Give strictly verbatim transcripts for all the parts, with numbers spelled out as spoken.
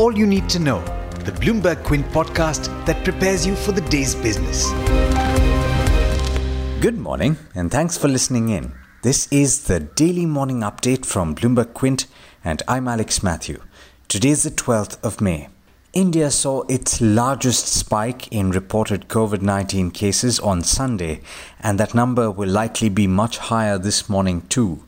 all you need to know, the Bloomberg Quint podcast that prepares you for the day's business. Good morning and thanks for listening in. This is the daily morning update from Bloomberg Quint and I'm Alex Matthew. Today is the twelfth of May. India saw its largest spike in reported COVID nineteen cases on Sunday, and that number will likely be much higher this morning too.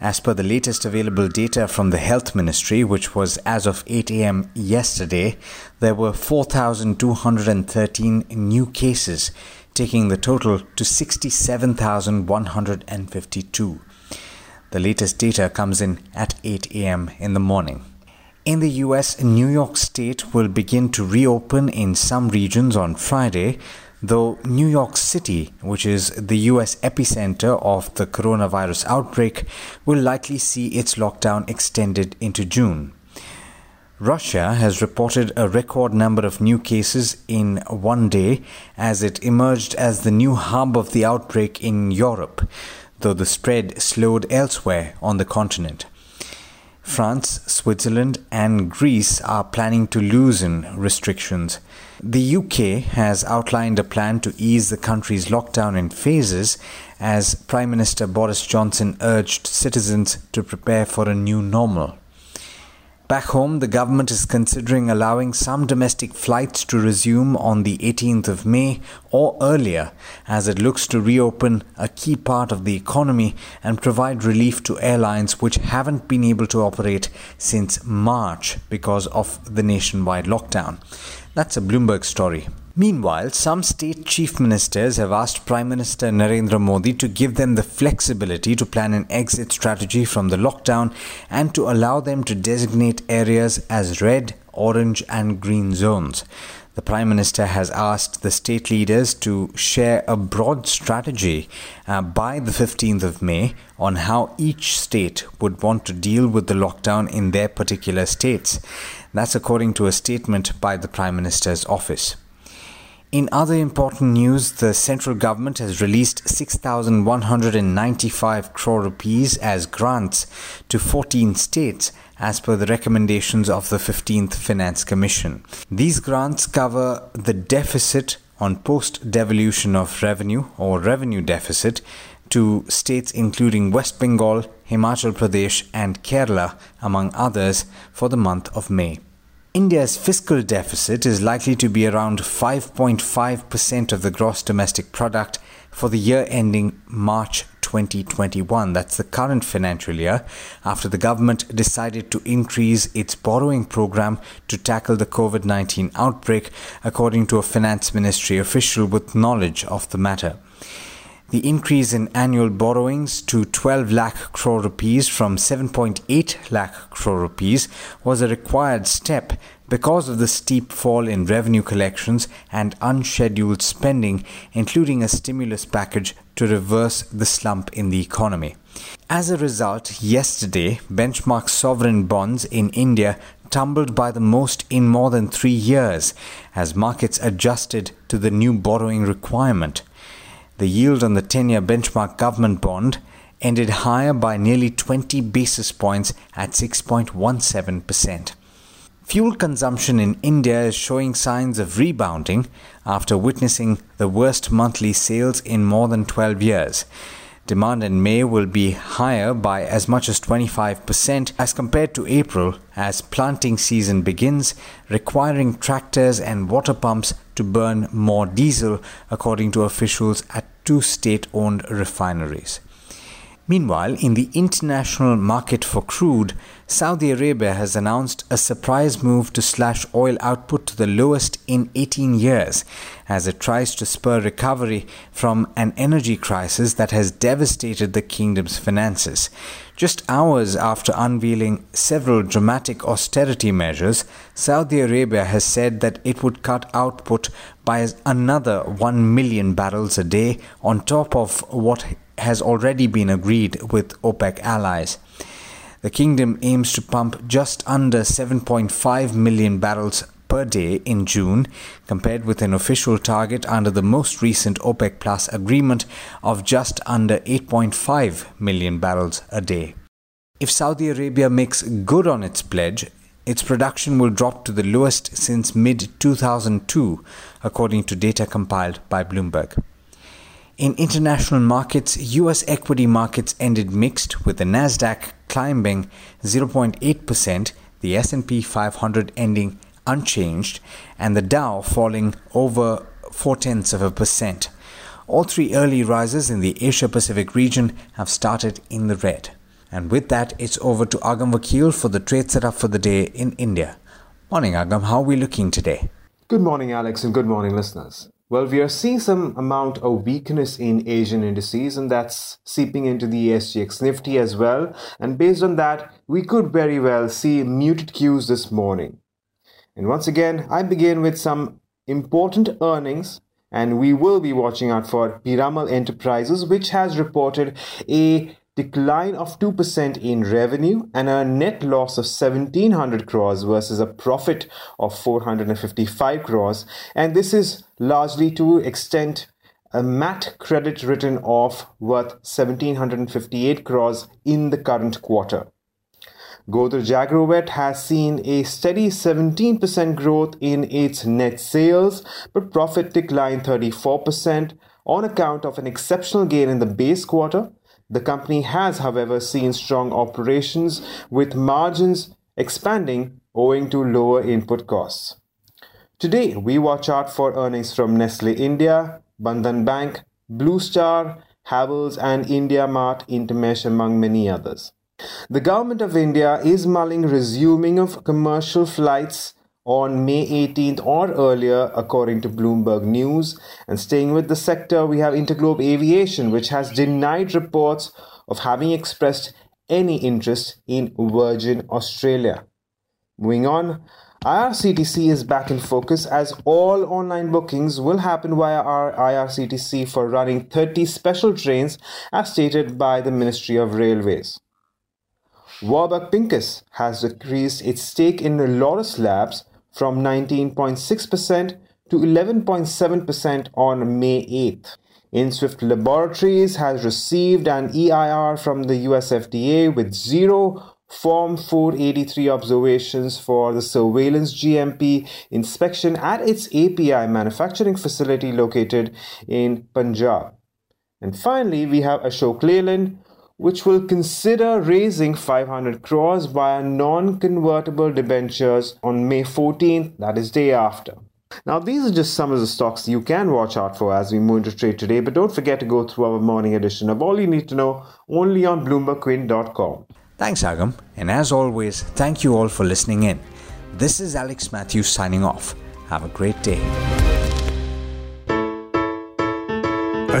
As per the latest available data from the Health Ministry, which was as of eight a.m. yesterday, there were four thousand two hundred thirteen new cases, taking the total to sixty-seven thousand one hundred fifty-two. The latest data comes in at eight a.m. in the morning. In the U S, New York State will begin to reopen in some regions on Friday, though New York City, which is the U S epicenter of the coronavirus outbreak, will likely see its lockdown extended into June. Russia has reported a record number of new cases in one day as it emerged as the new hub of the outbreak in Europe, though the spread slowed elsewhere on the continent. France, Switzerland and Greece are planning to loosen restrictions. The U K has outlined a plan to ease the country's lockdown in phases as Prime Minister Boris Johnson urged citizens to prepare for a new normal. Back home, the government is considering allowing some domestic flights to resume on the eighteenth of May or earlier as it looks to reopen a key part of the economy and provide relief to airlines which haven't been able to operate since March because of the nationwide lockdown. That's a Bloomberg story. Meanwhile, some state chief ministers have asked Prime Minister Narendra Modi to give them the flexibility to plan an exit strategy from the lockdown and to allow them to designate areas as red, orange and green zones. The Prime Minister has asked the state leaders to share a broad strategy uh, by the fifteenth of May on how each state would want to deal with the lockdown in their particular states. That's according to a statement by the Prime Minister's office. In other important news, the central government has released six thousand one hundred ninety-five crore rupees as grants to fourteen states as per the recommendations of the fifteenth Finance Commission. These grants cover the deficit on post-devolution of revenue or revenue deficit to states including West Bengal, Himachal Pradesh and Kerala, among others, for the month of May. India's fiscal deficit is likely to be around five point five percent of the gross domestic product for the year ending March twenty twenty-one. That's the current financial year, after the government decided to increase its borrowing program to tackle the COVID nineteen outbreak, according to a Finance Ministry official with knowledge of the matter. The increase in annual borrowings to twelve lakh crore rupees from seven point eight lakh crore rupees was a required step because of the steep fall in revenue collections and unscheduled spending, including a stimulus package to reverse the slump in the economy. As a result, yesterday, benchmark sovereign bonds in India tumbled by the most in more than three years as markets adjusted to the new borrowing requirement. The yield on the ten-year benchmark government bond ended higher by nearly twenty basis points at six point one seven percent. Fuel consumption in India is showing signs of rebounding after witnessing the worst monthly sales in more than twelve years. Demand in May will be higher by as much as twenty-five percent as compared to April as planting season begins, requiring tractors and water pumps to burn more diesel, according to officials at two state-owned refineries. Meanwhile, in the international market for crude, Saudi Arabia has announced a surprise move to slash oil output to the lowest in eighteen years as it tries to spur recovery from an energy crisis that has devastated the kingdom's finances. Just hours after unveiling several dramatic austerity measures, Saudi Arabia has said that it would cut output by another one million barrels a day on top of what has already been agreed with OPEC allies. The kingdom aims to pump just under seven point five million barrels per day in June, compared with an official target under the most recent OPEC Plus agreement of just under eight point five million barrels a day. If Saudi Arabia makes good on its pledge, Its production will drop to the lowest since mid two thousand two, according to data compiled by Bloomberg. In international markets, U S equity markets ended mixed, with the Nasdaq climbing zero point eight percent, the S and P five hundred ending unchanged, and the Dow falling over four-tenths of a percent. All three early rises in the Asia-Pacific region have started in the red. And with that, it's over to Agam Vakil for the trade setup for the day in India. Morning, Agam. How are we looking today? Good morning, Alex, and good morning, listeners. Well, we are seeing some amount of weakness in Asian indices, and that's seeping into the S G X Nifty as well. And based on that, we could very well see muted cues this morning. And once again, I begin with some important earnings, and we will be watching out for Piramal Enterprises, which has reported a decline of two percent in revenue and a net loss of seventeen hundred crores versus a profit of four hundred fifty-five crores. And this is largely to extent a M A T credit written off worth one thousand seven hundred fifty-eight crores in the current quarter. Godra Jagrowet has seen a steady seventeen percent growth in its net sales, but profit declined thirty-four percent on account of an exceptional gain in the base quarter. The company has, however, seen strong operations with margins expanding owing to lower input costs. Today, we watch out for earnings from Nestle India, Bandhan Bank, Blue Star, Havells and India Mart Intermesh, among many others. The government of India is mulling resuming of commercial flights on May eighteenth or earlier, according to Bloomberg News. And staying with the sector, we have Interglobe Aviation, which has denied reports of having expressed any interest in Virgin Australia. Moving on, I R C T C is back in focus as all online bookings will happen via our I R C T C for running thirty special trains, as stated by the Ministry of Railways. Warburg Pincus has decreased its stake in Lorus Labs from nineteen point six percent to eleven point seven percent on May eighth. Innoswift Laboratories has received an E I R from the U S F D A with zero Form four eighty-three observations for the surveillance G M P inspection at its A P I manufacturing facility located in Punjab. And finally, we have Ashok Leland, which will consider raising five hundred crores via non-convertible debentures on May fourteenth, that is day after. Now, these are just some of the stocks you can watch out for as we move into trade today, but don't forget to go through our morning edition of All You Need to Know, only on Bloomberg Quint dot com. Thanks, Agam. And as always, thank you all for listening in. This is Alex Matthew signing off. Have a great day. I